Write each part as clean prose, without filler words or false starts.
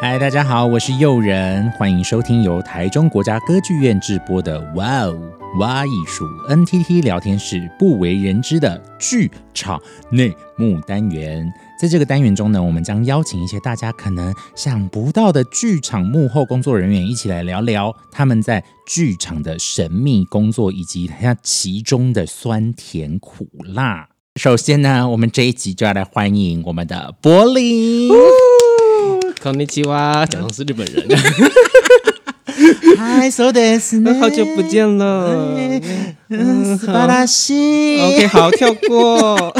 嗨，大家好，我是佑仁，欢迎收听由台中国家歌剧院制播的哇哦哇艺术 NTT 聊天室不为人知的剧场内幕单元。在这个单元中呢，我们将邀请一些大家可能想不到的剧场幕后工作人员，一起来聊聊他们在剧场的神秘工作以及它其中的酸甜苦辣。首先呢，我们这一集就要来欢迎我们的柏林。こんにちは，假装是日本人。嗨，そうですね，好久不见了。素晴らしい。OK， 好，跳过。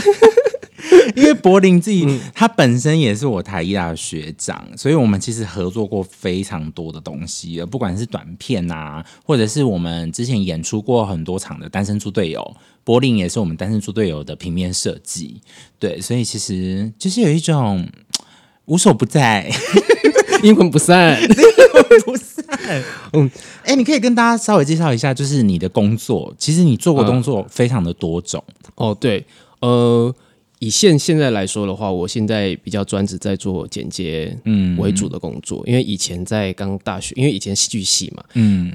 因为柏林自己他本身也是我台艺大的学长，所以我们其实合作过非常多的东西，不管是短片啊，或者是我们之前演出过很多场的单身猪队友，柏林也是我们单身猪队友的平面设计。对，所以其实就是有一种无所不在，阴魂不散，阴魂不散。你可以跟大家稍微介绍一下，就是你的工作，其实你做过工作非常的多种。哦，对，以现在来说的话，我现在比较专职在做剪接为主的工作，因为以前在刚大学，因为以前戏剧系嘛，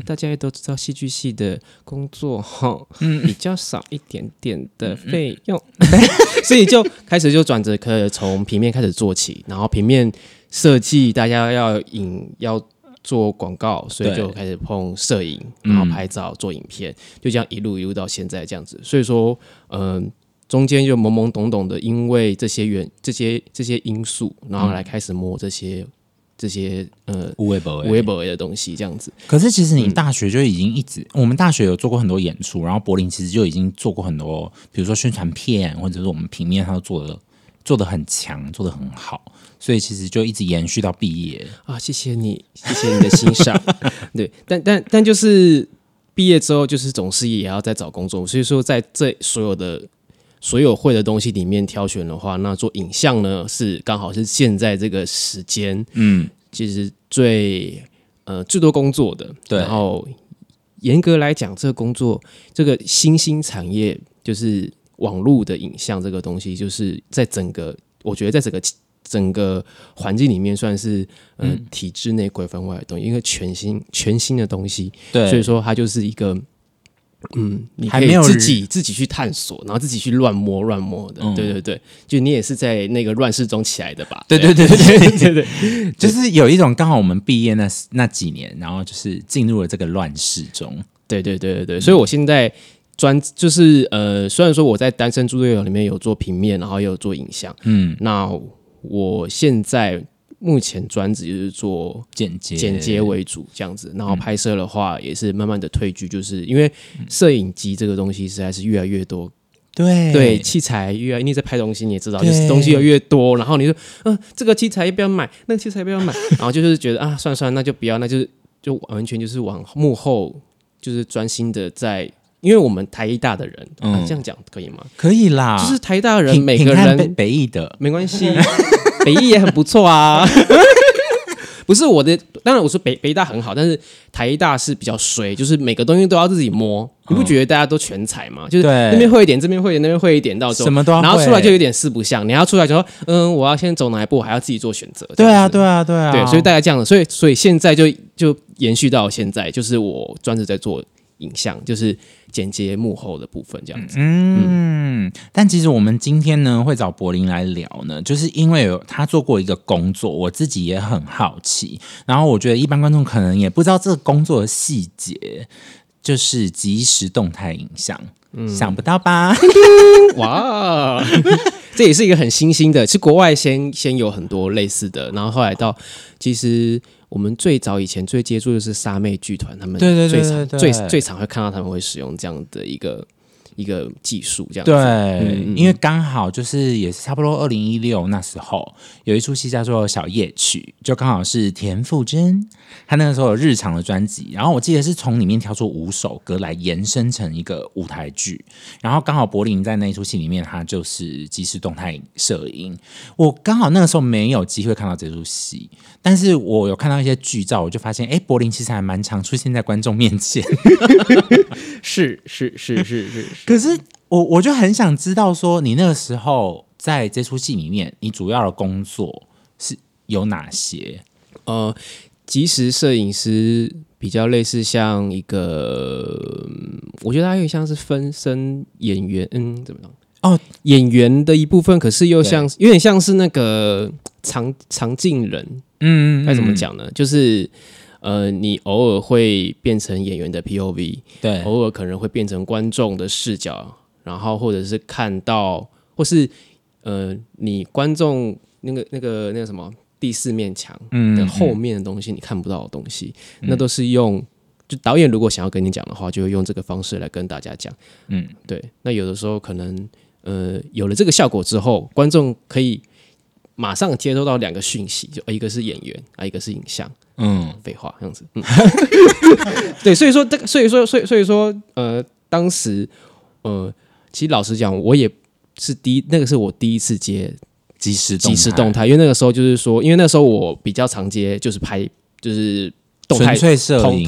大家也都知道戏剧系的工作比较少一点点的费用，所以就开始就转职，可以从平面开始做起，然后平面设计大家要做广告，所以就开始碰摄影，然后拍照做影片，就这样一路到现在这样子，所以说中间就懵懵懂懂的，因为这些因素，然后来开始摸这些微博的东西这样子。可是其实你大学就已经一直，我们大学有做过很多演出，然后柏林其实就已经做过很多，比如说宣传片，或者是我们平面他都做的很强，做的很好，所以其实就一直延续到毕业啊。谢谢你的欣赏。对，但就是毕业之后，就是总是也要再找工作，所以说在这所有会的东西里面挑选的话，那做影像呢是刚好是现在这个时间，其实最多工作的。对，然后严格来讲，这个工作这个新兴产业就是网络的影像这个东西，就是在整个我觉得在整个环境里面算是体制内规范外的东西，因为全新的东西，对，所以说它就是一个。你可以自己去探索，然后自己去乱摸的，对对对，就你也是在那个乱世中起来的吧？对对对对对对，就是有一种刚好我们毕业那几年，然后就是进入了这个乱世中，对对对对对，所以我现在就是虽然说我在单身猪队友里面有做平面，然后也有做影像，那我现在。目前专职就是做剪接为主这样子，然后拍摄的话也是慢慢的退居，就是因为摄影机这个东西实在是越来越多，对，器材越来，你在拍东西你也知道，就是东西越多，然后你说这个器材要不要买，那个器材要不要买，然后就是觉得啊算了，那就不要，那就完全就是往幕后就是专心的在。因为我们台艺大的人，这样讲可以吗？可以啦，就是台艺大的人，每个人北艺的没关系，北艺也很不错啊。不是我的，当然我说北艺大很好，但是台艺大是比较衰，就是每个东西都要自己摸，你不觉得大家都全才吗？就是那边会一点，这边会一点，那边会一点，到时候什么都要会，然后出来就有点四不像，你要出来就说，我要先走哪一步，还要自己做选择。对啊，对，所以大概这样的，所以现在就延续到现在，就是我专职在做。影像就是剪接幕后的部分这样子。但其实我们今天呢会找柏林来聊呢，就是因为他做过一个工作，我自己也很好奇，然后我觉得一般观众可能也不知道这个工作的细节，就是即时动态影像。想不到吧？哇，这也是一个很新兴的，是国外先有很多类似的，然后后来到其实。我们最早以前最接触就是莎妹剧团，他们最常会看到他们会使用这样的一个技术，这样子。对，因为刚好就是也是差不多2016那时候，有一出戏叫做《小夜曲》，就刚好是田馥甄，她那个时候有日常的专辑，然后我记得是从里面挑出5首歌来延伸成一个舞台剧，然后刚好柏林在那一出戏里面，他就是即时动态摄影。我刚好那个时候没有机会看到这出戏，但是我有看到一些剧照，我就发现，柏林其实还蛮常出现在观众面前。是。可是我就很想知道说，你那个时候在这出戏里面，你主要的工作是有哪些？即时摄影师比较类似像一个，我觉得他有点像是分身演员，怎么讲？哦，演员的一部分，可是又像有点像是那个长镜人，该怎么讲呢？就是你偶尔会变成演员的 POV， 对，偶尔可能会变成观众的视角，然后或者是看到，或是你观众那个什么第四面墙的后面的东西，你看不到的东西，那都是用。就导演如果想要跟你讲的话，就会用这个方式来跟大家讲。嗯，对。那有的时候可能，有了这个效果之后，观众可以马上接收到两个讯息，就一个是演员，一个是影像。废话这样子。对，所以说，当时，其实老实讲，我也是那个是我第一次接即时动态，因为那个时候就是说，因为那时候我比较常接就是拍就是。纯粹摄影，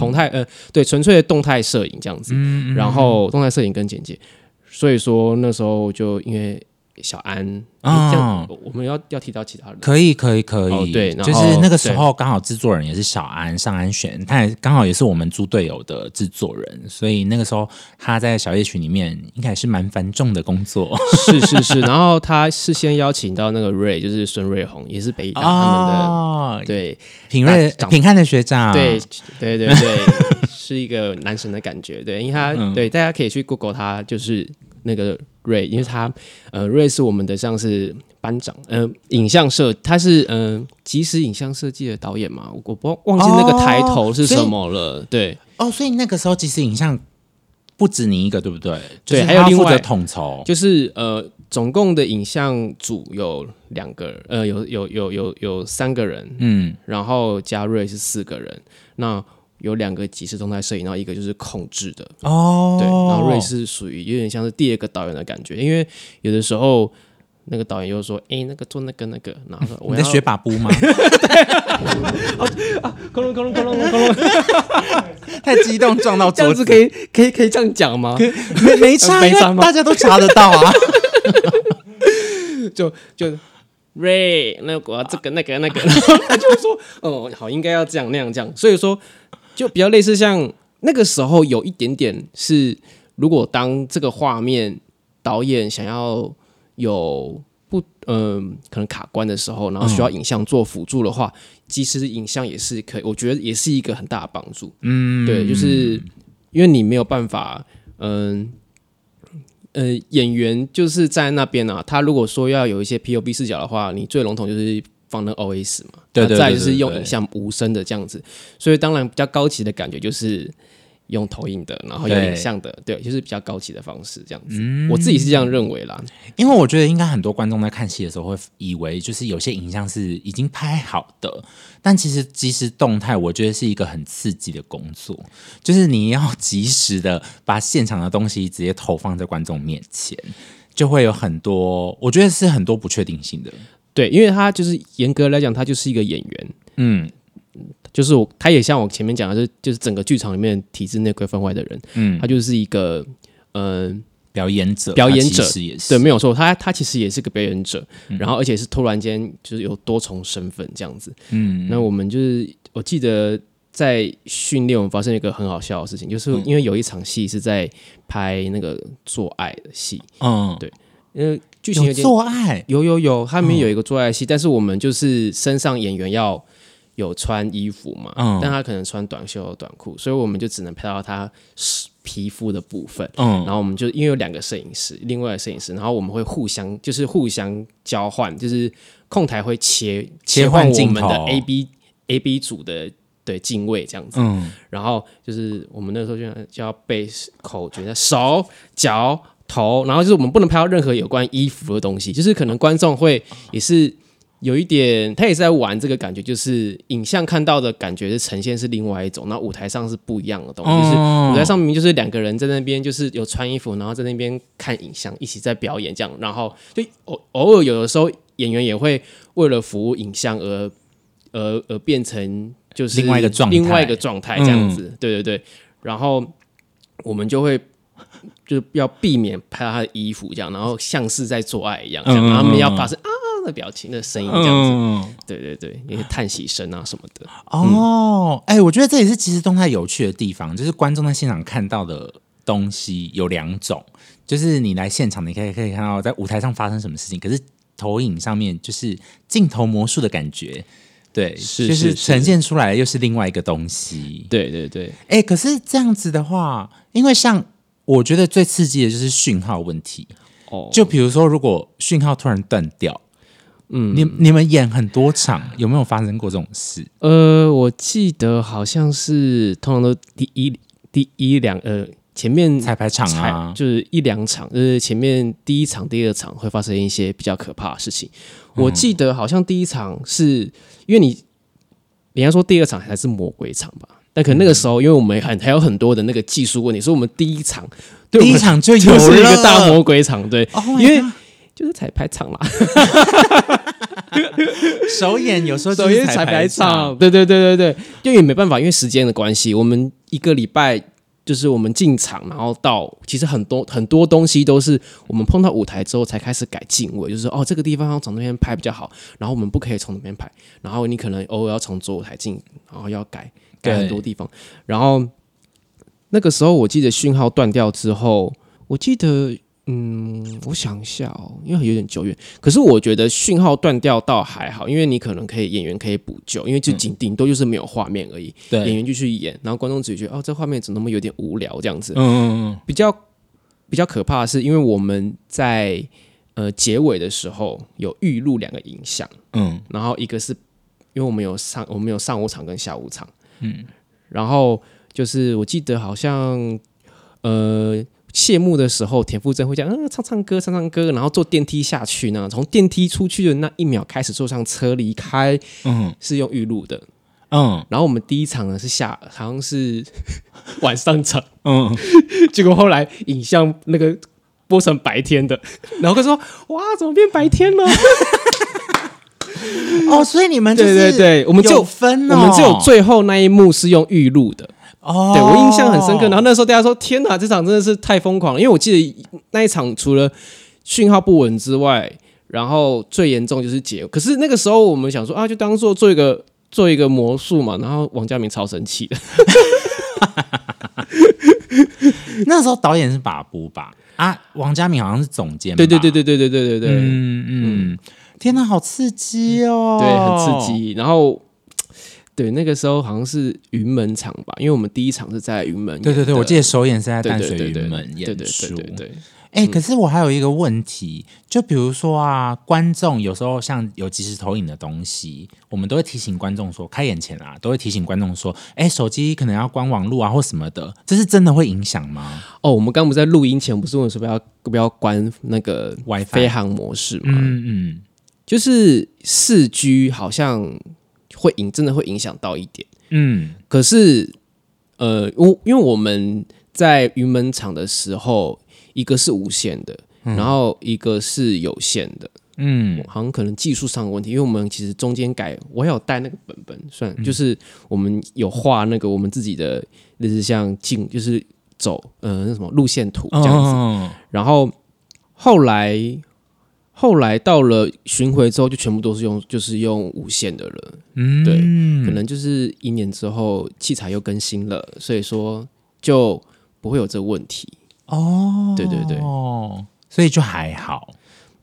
对，纯粹的动态摄影这样子，然后动态摄影跟剪接，所以说那时候就因为小安，这样我们要提到其他人，可以，哦、对，就是那个时候刚好制作人也是小安上安选，他也刚好也是我们猪队友的制作人，所以那个时候他在小夜曲里面应该也是蛮繁重的工作，是，然后他事先邀请到那个 Ray， 就是孙瑞宏，也是北大他们的。对，品汉的学长，对，是一个男神的感觉，对，因为他，对，大家可以去 Google 他，就是那个 Ray， 因为他，Ray 是我们的像是班长，影像设，他是即时影像设计的导演嘛，我不忘记那个抬头是什么了，对，所以那个时候即时影像不止你一个，对不对？对，还有另外统筹，就是总共的影像组有两个人，有三个人，然后嘉瑞是四个人，那有两个即时动态摄影，然后一个就是控制的，对，然后瑞是属于有点像是第二个导演的感觉，因为有的时候那个导演又说，那个做那个，然后我要你在学把布吗？空龙，太激动撞到桌子，可以这样讲吗？没差，大家都查得到啊。就 Ray， 那我要这个那个，然后他就说，好，应该要这样那样这样，所以说就比较类似像那个时候有一点点是，如果当这个画面导演想要。有可能卡关的时候，然后需要影像做辅助的话，即时影像也是可以，我觉得也是一个很大的帮助。对，就是因为你没有办法，演员就是在那边啊，他如果说要有一些 POV 视角的话，你最笼统就是放那 OS 嘛，对，再就是用影像无声的这样子，所以当然比较高级的感觉就是。用投影的，然后有影像的，对，就是比较高级的方式，这样子。我自己是这样认为啦，因为我觉得应该很多观众在看戏的时候会以为，就是有些影像是已经拍好的，但其实即时动态，我觉得是一个很刺激的工作，就是你要及时的把现场的东西直接投放在观众面前，就会有很多，我觉得是很多不确定性的。对，因为他就是严格来讲，他就是一个演员，就是他也像我前面讲的，就是整个剧场里面体制内规范外的人，他就是一个表演者，对，没有错，他其实也是个表演者，然后而且是突然间就是有多重身份这样子，那我们就是我记得在训练我们发生一个很好笑的事情，就是因为有一场戏是在拍那个做爱的戏，对，因为剧情有点做爱，有，他里面有一个做爱戏，但是我们就是身上演员要。有穿衣服嘛？但他可能穿短袖、短裤，所以我们就只能拍到他皮肤的部分。然后我们就因为有两个摄影师，另外的摄影师，然后我们会互相交换，就是控台会切换我们的 A B 组的对镜位这样子。然后就是我们那时候就要背口诀，手脚头，然后就是我们不能拍到任何有关衣服的东西，就是可能观众会也是。有一点，他也是在玩这个感觉，就是影像看到的感觉是呈现是另外一种，然后舞台上是不一样的东西。就是舞台上明明就是两个人在那边，就是有穿衣服，然后在那边看影像，一起在表演这样。然后就偶尔有的时候演员也会为了服务影像而变成就是另外一个状态这样子。对，然后我们就会。就要避免拍到他的衣服这样，然后像是在做爱一样，然后他们要发生的表情的声音这样子、嗯、对对对，一些叹息声啊什么的哦，哎、嗯欸，我觉得这也是即时动态有趣的地方，就是观众在现场看到的东西有两种，就是你来现场你可以看到在舞台上发生什么事情，可是投影上面就是镜头魔术的感觉，对，是就是呈现出来又是另外一个东西，对对对、欸、可是这样子的话，因为像我觉得最刺激的就是讯号问题、哦、就比如说如果讯号突然断掉，嗯，你们演很多场，有没有发生过这种事？我记得好像是通常都第一两前面彩排场啊，就是一两场，就是前面第一场、第二场会发生一些比较可怕的事情。我记得好像第一场是因为人家说第二场才是魔鬼场吧，但可能那个时候因为我们还有很多的那个技术问题，所以我们第一场对第一场就有了就是一个大魔鬼场，对， oh、因为就是彩排场啦。首演有时候就是彩排场，对对对对对，因为没办法，因为时间的关系，我们一个礼拜。就是我们进场，然后到其实很多东西都是我们碰到舞台之后才开始改进位，就是哦这个地方要从那边拍比较好，然后我们不可以从那边拍，然后你可能偶尔要从左舞台进，然后要改很多地方。然后那个时候我记得讯号断掉之后，我记得我想一下哦，因为有点久远，可是我觉得讯号断掉倒还好，因为你可能演员可以补救，因为就顶多就是没有画面而已，对，演员就去演，然后观众只觉得哦这画面怎么那么有点无聊这样子，嗯，比较可怕的是，因为我们在结尾的时候有预录两个影像，嗯，然后一个是因为我们有上午场跟下午场，嗯，然后就是我记得好像谢幕的时候，田馥甄会讲唱唱歌，然后坐电梯下去呢。从电梯出去的那一秒开始，坐上车离开，嗯，是用预录的，嗯。然后我们第一场呢是好像是晚上场，嗯。结果后来影像那个播成白天的，然后他说：“哇，怎么变白天了？”哦，所以你们就是对对对，我们就有分哦，我们只有最后那一幕是用预录的。哦、对，我印象很深刻。然后那时候大家说：“天哪，这场真的是太疯狂了！”因为我记得那一场除了讯号不稳之外，然后最严重就是可是那个时候我们想说啊，就当做一个魔术嘛。然后王嘉明超生气的。那时候导演是把布吧啊，王嘉明好像是总监吧。对，嗯嗯。天哪，好刺激哦！对，很刺激。然后。对，那个时候好像是云门场吧，因为我们第一场是在云门演的。对对对，我记得首演是在淡水云门演出。对。哎、欸，可是我还有一个问题，就比如说啊，观众有时候像有即时投影的东西，我们都会提醒观众说，开演前啊，都会提醒观众说，哎、欸，手机可能要关网路啊，或什么的，这是真的会影响吗？哦，我们刚不是在录音前，不是问说不要关那个 WiFi 飞行模式吗？嗯，就是4G 好像。真的会影响到一点，嗯，可是因为我们在云门场的时候，一个是无线的，然后一个是有线的，嗯，好像可能技术上的问题，因为我们其实中间我还有带那个本，算、嗯、就是我们有画那个我们自己的，就是像就是走那什么路线图这样子，哦、然后后来到了巡回之后，就全部都是用无线的了。嗯，对，可能就是1年之后器材又更新了，所以说就不会有这个问题。哦，对对对，所以就还好。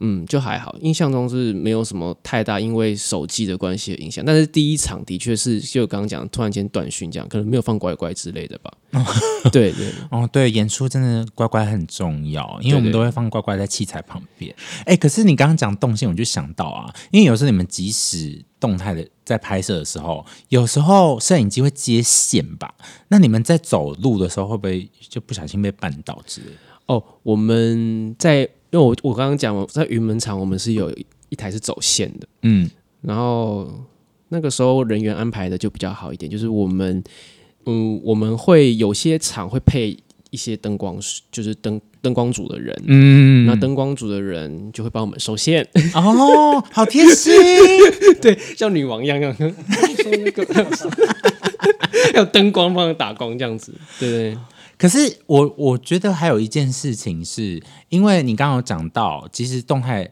嗯，就还好，印象中是没有什么太大因为手机的关系的影响，但是第一场的确是就刚刚讲突然间断讯这样，可能没有放乖乖之类的吧。哦、对对哦，对，演出真的乖乖很重要，因为我们都会放乖乖在器材旁边。哎，可是你刚刚讲动线，我就想到啊，因为有时候你们即时动态的在拍摄的时候，有时候摄影机会接线吧？那你们在走路的时候会不会就不小心被绊倒之类的？哦，我们在。因为我刚刚讲在云门场我们是有一台是走线的，嗯，然后那个时候人员安排的就比较好一点，就是我们会有些场会配一些灯光，就是灯光组的人，嗯，那灯光组的人就会帮我们收线，哦，好贴心，对，像女王一样收那个，还有灯光帮他打光这样子，对对。可是我觉得还有一件事情是，因为你刚刚有讲到，其实动态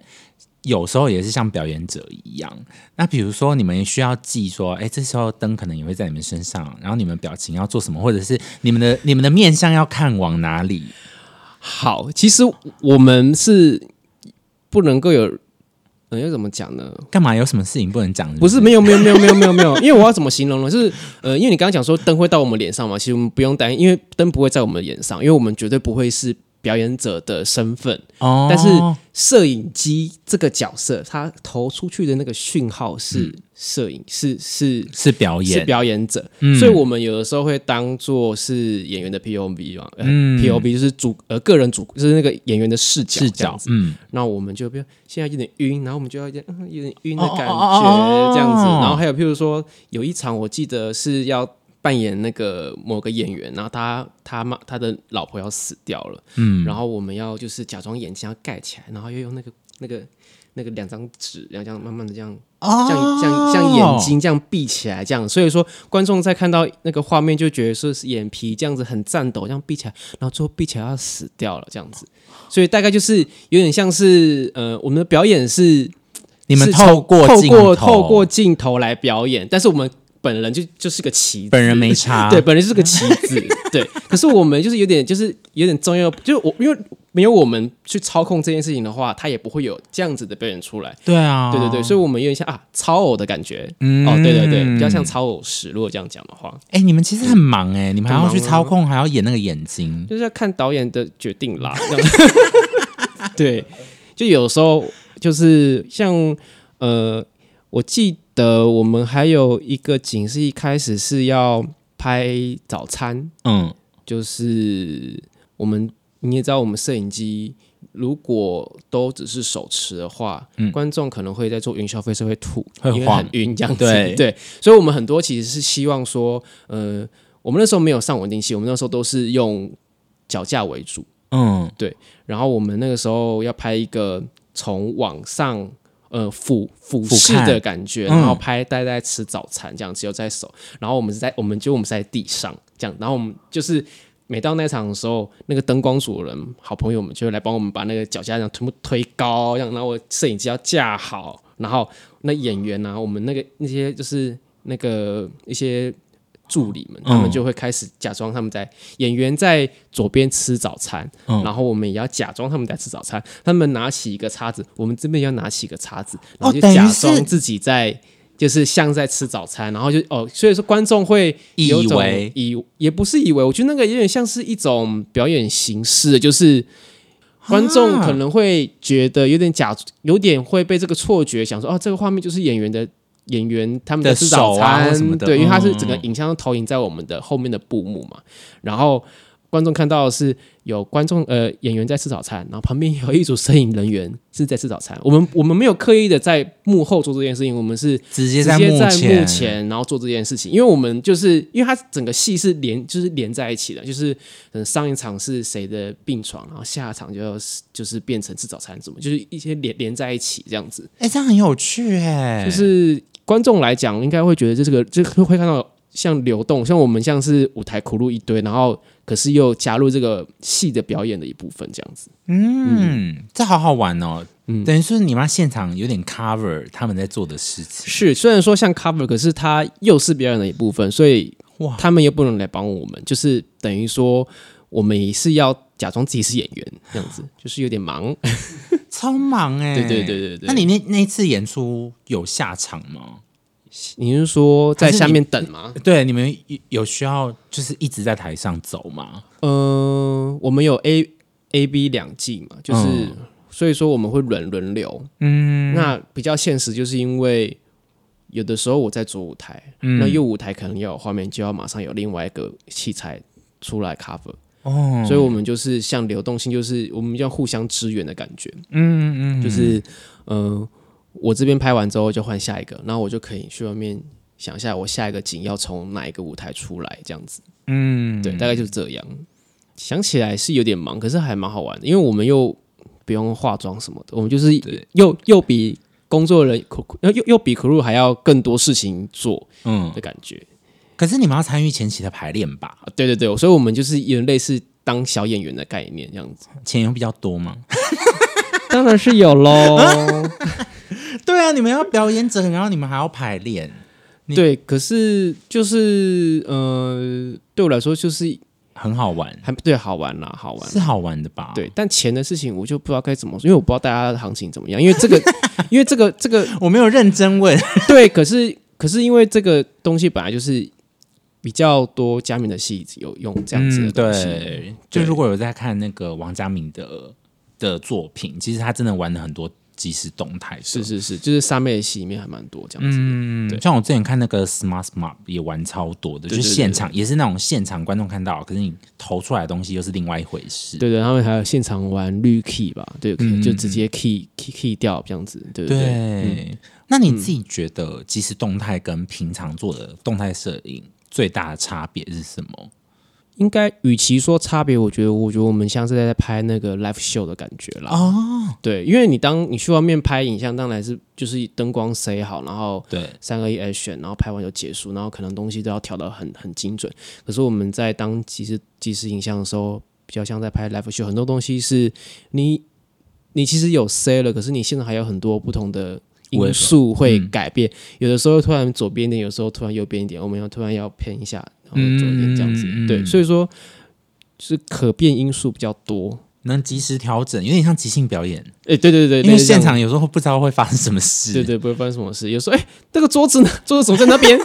有时候也是像表演者一样。那比如说你们需要记说，哎，这时候灯可能也会在你们身上，然后你们表情要做什么，或者是你们的面向要看往哪里。好，其实我们是不能够有，要怎么讲呢？干嘛有什么事情不能讲？不是，没有，因为我要怎么形容呢？就是因为你刚刚讲说灯会到我们脸上嘛，其实我们不用担心，因为灯不会在我们脸上，因为我们绝对不会是表演者的身份，哦，但是摄影机这个角色，他投出去的那个讯号是摄影，是表演，是表演者，所以我们有的时候会当作是演员的 POV 嘛，POV 就是个人主，就是那个演员的视角，那我们就现在有点晕，然后我们就要有点晕的感觉这样子，然后还有譬如说有一场我记得是要扮演那个某个演员，然后他的老婆要死掉了，然后我们要就是假装眼睛要盖起来，然后又用那个两张纸，然后这样慢慢的这样，哦，像眼睛这样闭起来这样，所以说观众在看到那个画面就觉得说眼皮这样子很颤抖，这样闭起来，然后最后闭起来要死掉了这样子，所以大概就是有点像是我们的表演是你们透过镜头来表演，但是我们本人就是个棋子，本人没差，对，本人就是个棋子，对。可是我们就是有点重要，就因为没有我们去操控这件事情的话，他也不会有这样子的表演出来。对啊，对对对，所以我们有点像操偶的感觉，哦，对对对，比较像操偶史。如果这样讲的话，哎，你们其实很忙哎，你们还要去操控，还要演那个眼睛，就是要看导演的决定啦。对，就有时候就是像我记得我们还有一个景是一开始是要拍早餐，就是我们你也知道，我们摄影机如果都只是手持的话，观众可能会在做云霄飞车会吐，因为很晕这样子，对，所以我们很多其实是希望说，我们那时候没有上稳定器，我们那时候都是用脚架为主，对，然后我们那个时候要拍一个从往上。俯视的感觉，然后拍大家在吃早餐这样，只有在手，然后我们是在地上这样，然后我们就是每到那场的时候，那个灯光组的人好朋友们就会来帮我们把那个脚架这样全部推高，这样，然后摄影机要架好，然后那演员啊，我们那些就是那个一些助理们，他们就会开始假装他们在演员在左边吃早餐，然后我们也要假装他们在吃早餐。他们拿起一个叉子，我们这边也要拿起一个叉子，然后就假装自己在，就是像在吃早餐，然后就所以说观众会有种也不是以为，我觉得那个有点像是一种表演形式，就是观众可能会觉得有点假，有点会被这个错觉想说，哦，这个画面就是演员他们在吃早餐，对，因为他是整个影像投影在我们的后面的布幕嘛，然后观众看到的是有观众演员在吃早餐，然后旁边有一组摄影人员是在吃早餐。我们没有刻意的在幕后做这件事情，我们是直接在幕前，然后做这件事情，因为我们就是因为它整个戏是连在一起的，就是上一场是谁的病床，然后下一场就是变成吃早餐什么，就是一些连在一起这样子。哎，这样很有趣哎，就是观众来讲应该会觉得这个会看到。像流动，像我们像是舞台苦路一堆，然后可是又加入这个戏的表演的一部分，这样子。这好好玩哦。等于说你妈现场有点 cover 他们在做的事情。是，虽然说像 cover， 可是它又是表演的一部分，所以他们又不能来帮我们，就是等于说我们也是要假装自己是演员这样子，就是有点忙，超忙哎。对。那你那次演出有下场吗？你是说在下面等吗？对，你们有需要就是一直在台上走吗？我们有 A B 两季嘛，就是所以说我们会轮流。那比较现实，就是因为有的时候我在左舞台，那右舞台可能要有画面，就要马上有另外一个器材出来 cover。所以我们就是像流动性，就是我们要互相支援的感觉。就是我这边拍完之后就换下一个，然后我就可以去外面想一下我下一个景要从哪一个舞台出来这样子。对，大概就是这样。想起来是有点忙，可是还蛮好玩的，因为我们又不用化妆什么的，我们就是又比工作人员又比 crew 还要更多事情做的感觉。可是你们要参与前期的排练吧？对，所以我们就是有类似当小演员的概念这样子。钱有比较多吗？当然是有喽。对啊，你们要表演者，然后你们还要排练。对，可是就是对我来说就是很好玩，还对，好玩啦，好玩是好玩的吧？对，但钱的事情我就不知道该怎么说，因为我不知道大家的行情怎么样，因为这个，因为这个我没有认真问。对，可是因为这个东西本来就是比较多嘉明的戏有用这样子的东西，对，就如果有在看那个王嘉明的作品，其实他真的玩了很多。即时动态是，就是三妹的戏里面还蛮多这样子的。嗯，像我之前看那个 Smart Smart 也玩超多的，對對對對，就是现场也是那种现场观众看到，可是你投出来的东西又是另外一回事。对 对，他们还有现场玩绿 key 吧，对，就直接 key 掉这样子，对对对。那你自己觉得即时动态跟平常做的动态摄影最大的差别是什么？应该与其说差别，我觉得我们像是在拍那个 live show 的感觉啦。哦，对，因为当你去外面拍影像，当然是就是灯光塞好，然后对3、2、1 action， 然后拍完就结束，然后可能东西都要调得很精准。可是我们在当即时影像的时候，比较像在拍 live show， 很多东西是你其实有塞了，可是你现在还有很多不同的因素会改变，有的时候突然左边一点，有时候突然右边一点，我们要突然要偏一下，然后左边这样子，对，所以说就是可变因素比较多，能及时调整，有点像即兴表演。哎，对对对，因为现场有时候不知道会发生什么事，对对，不会发生什么事。有时候哎，那个桌子呢？桌子怎么在那边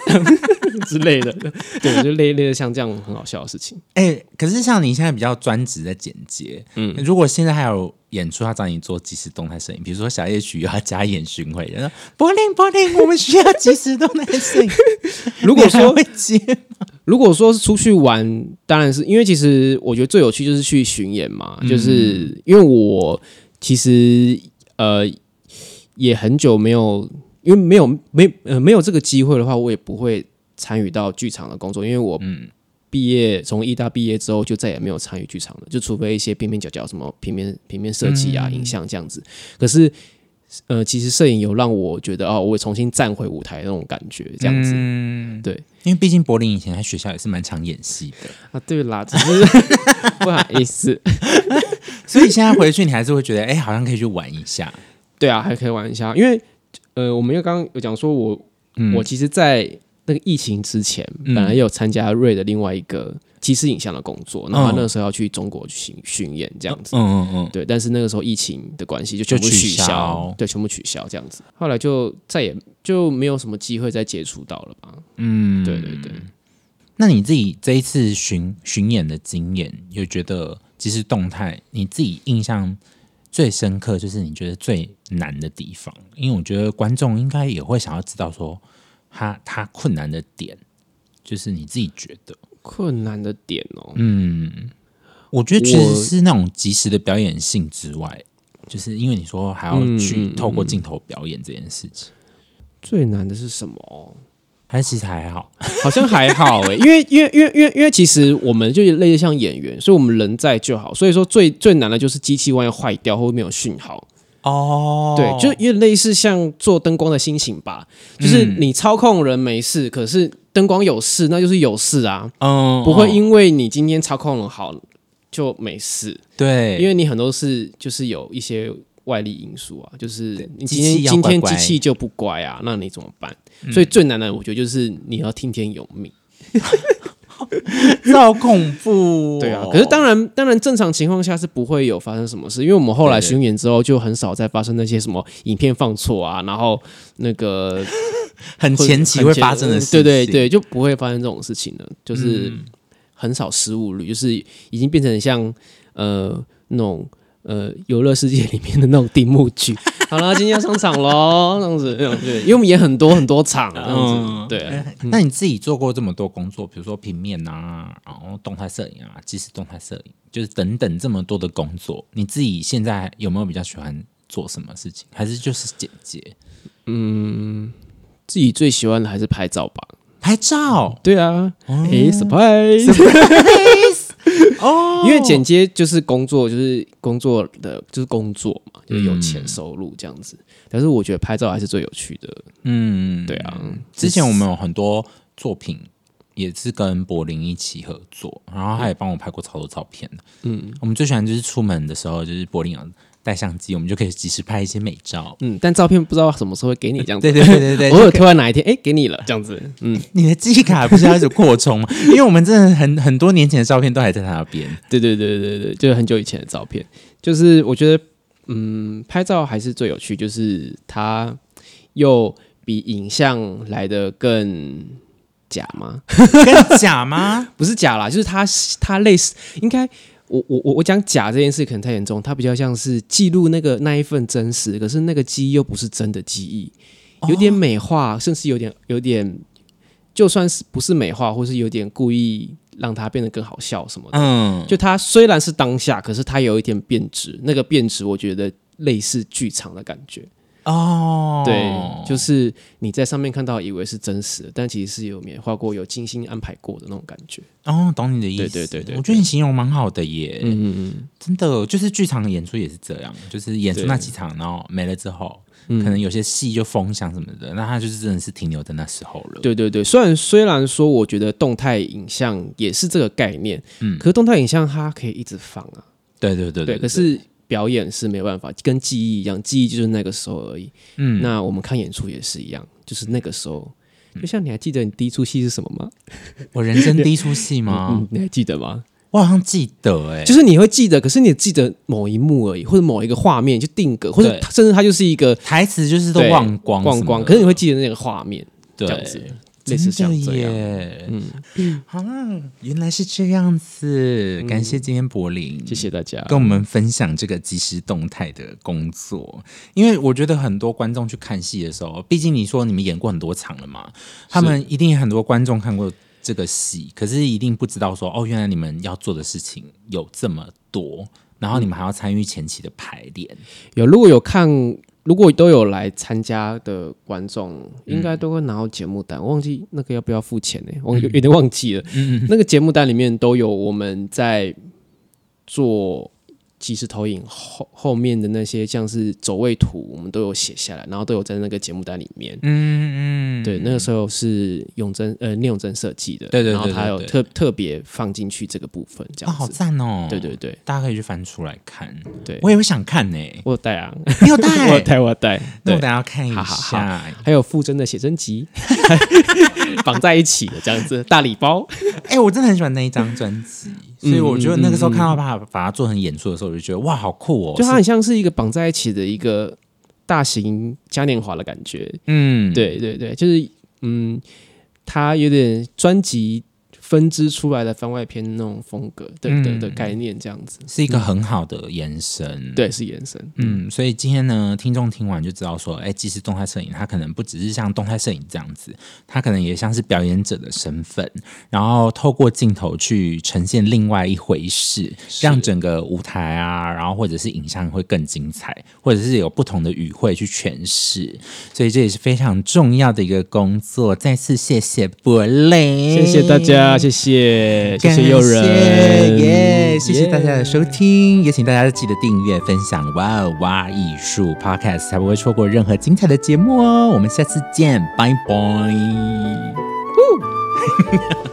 之类的？对，就类的像这样很好笑的事情。哎，可是像你现在比较专职在剪接，如果现在还有演出，他找你做即时动态摄影，比如说小夜曲要加演巡回，然后柏林，我们需要即时动态摄影。如果说会接，如果说是出去玩，当然是因为其实我觉得最有趣就是去巡演嘛，就是因为我其实也很久没有，因为没有这个机会的话，我也不会参与到剧场的工作，因为我毕业从艺大毕业之后就再也没有参与剧场了，就除非一些边边角角什么平面设计啊、影像这样子。可是其实摄影有让我觉得我重新站回舞台那种感觉，这样子。对，因为毕竟柏林以前在学校也是蛮常演戏的啊。对啦，只是不好意思。所以现在回去你还是会觉得，哎，好像可以去玩一下。对啊，还可以玩一下，因为我们又刚刚有讲说我其实，在那个疫情之前，本来有参加Ray的另外一个即时影像的工作，然后那个时候要去中国巡演这样子，对，但是那个时候疫情的关系就全部取消，对，全部取消这样子，后来就再也就没有什么机会再接触到了吧，对对对。那你自己这一次巡演的经验，有觉得即时动态你自己印象最深刻，就是你觉得最难的地方？因为我觉得观众应该也会想要知道说。它困难的点，就是你自己觉得困难的点哦。我觉得其实是那种即时的表演性之外，就是因为你说还要去透过镜头表演这件事情，最难的是什么？还其实还好，好像还好哎，因为其实我们就类似像演员，所以我们人在就好。所以说最难的就是机器万一坏掉或没有讯号。哦，对，就有点类似像做灯光的心情吧，就是你操控人没事，可是灯光有事，那就是有事啊，不会因为你今天操控人好就没事，对，因为你很多事就是有一些外力因素啊，就是你今天机器就不乖啊，那你怎么办？所以最难的我觉得就是你要听天由命。好恐怖，哦！对啊，可是当然，正常情况下是不会有发生什么事，因为我们后来巡演之后就很少再发生那些什么影片放错啊，然后那个很前期会发生的事情，对对对，就不会发生这种事情了，就是很少失误率，就是已经变成像那种游乐世界里面的那种定目剧。好了，今天要上场喽，这样子，因为我们演很多场，这样子，对啊。那你自己做过这么多工作，比如说平面啊，然后动态摄影啊，即时动态摄影，就是等等这么多的工作，你自己现在有没有比较喜欢做什么事情？还是就是剪接？自己最喜欢的还是拍照吧。拍照？对啊。哎 ，surprise！哦，因为剪接就是工作嘛，就是有钱收入这样子。但是我觉得拍照还是最有趣的。对啊，之前我们有很多作品也是跟柏林一起合作，然后他也帮我拍过超多照片。我们最喜欢就是出门的时候，就是柏林带相机，我们就可以及时拍一些美照。嗯，但照片不知道什么时候会给你这样子。对对对对，偶尔突然哪一天，哎、欸，给你了这样子。嗯，你的记忆卡不是要扩充吗？因为我们真的很多年前的照片都还在他那边。对对对对对，就是很久以前的照片。就是我觉得，嗯，拍照还是最有趣，就是它又比影像来得更假吗？更假吗？不是假啦，就是它类似应该。我讲假这件事可能太严重，它比较像是记录那一份真实，可是那个记忆又不是真的记忆，有点美化，甚至有点，就算是不是美化，或是有点故意让它变得更好笑什么的。嗯，就它虽然是当下，可是它有一点变质，那个变质我觉得类似剧场的感觉。哦，对，就是你在上面看到以为是真实的，但其实是有美化过、有精心安排过的那种感觉。哦，懂你的意思。对对 对, 对，我觉得你形容蛮好的耶。嗯嗯，真的，就是剧场演出也是这样，就是演出那几场，然后没了之后，可能有些戏就封箱什么的，那它就是真的是停留在那时候了。对对对，虽然说我觉得动态影像也是这个概念，嗯，可是动态影像它可以一直放啊。对对对 对, 对, 对, 对, 对, 对, 对，可是。表演是没办法，跟记忆一样，记忆就是那个时候而已。嗯，那我们看演出也是一样，就是那个时候。就像你还记得你第一出戏是什么吗？我人生第一出戏吗？嗯，你还记得吗？我好像记得欸，就是你会记得，可是你记得某一幕而已，或者某一个画面就定格，或者甚至它就是一个台词，就是都忘光，可是你会记得那个画面，这样子。类似像这样，嗯，好啊，原来是这样子。感谢今天柏林，谢谢大家跟我们分享这个即时动态的工作。因为我觉得很多观众去看戏的时候，毕竟你说你们演过很多场了嘛，他们一定很多观众看过这个戏，可是一定不知道说哦，原来你们要做的事情有这么多，然后你们还要参与前期的排练。如果都有来参加的观众，应该都会拿到节目单。我忘记那个要不要付钱呢？我有点忘记了。那个节目单里面都有我们在做即时投影后面的那些像是走位图，我们都有写下来，然后都有在那个节目单里面。嗯嗯，对，那个时候是聂永真设计的，对对对对对，然后他有特别放进去这个部分，这样子。哦，好赞哦！对对对，大家可以去翻出来看。对，我也会想看呢，欸。我有带啊，你有带？我有带。那我等一下要看一下。好，还有傅真的写真集，绑在一起的这样子大礼包。哎，我真的很喜欢那一张专辑。所以我觉得那个时候看到他把它做成演出的时候，我就觉得哇，好酷哦！就它很像是一个绑在一起的一个大型嘉年华的感觉。嗯，对对对，就是它有点专辑分支出来的番外篇那种风格的概念，这样子是一个很好的延伸。对，是延伸。嗯，所以今天呢，听众听完就知道说，哎，即时动态摄影它可能不只是像动态摄影这样子，它可能也像是表演者的身份，然后透过镜头去呈现另外一回事，让整个舞台啊，然后或者是影像会更精彩，或者是有不同的语汇去诠释。所以这也是非常重要的一个工作。再次谢谢柏林，谢谢大家。谢谢友人，谢谢大家的收听，也请大家记得订阅分享哇哇艺术 Podcast 才不会错过任何精彩的节目哦。我们下次见，拜拜。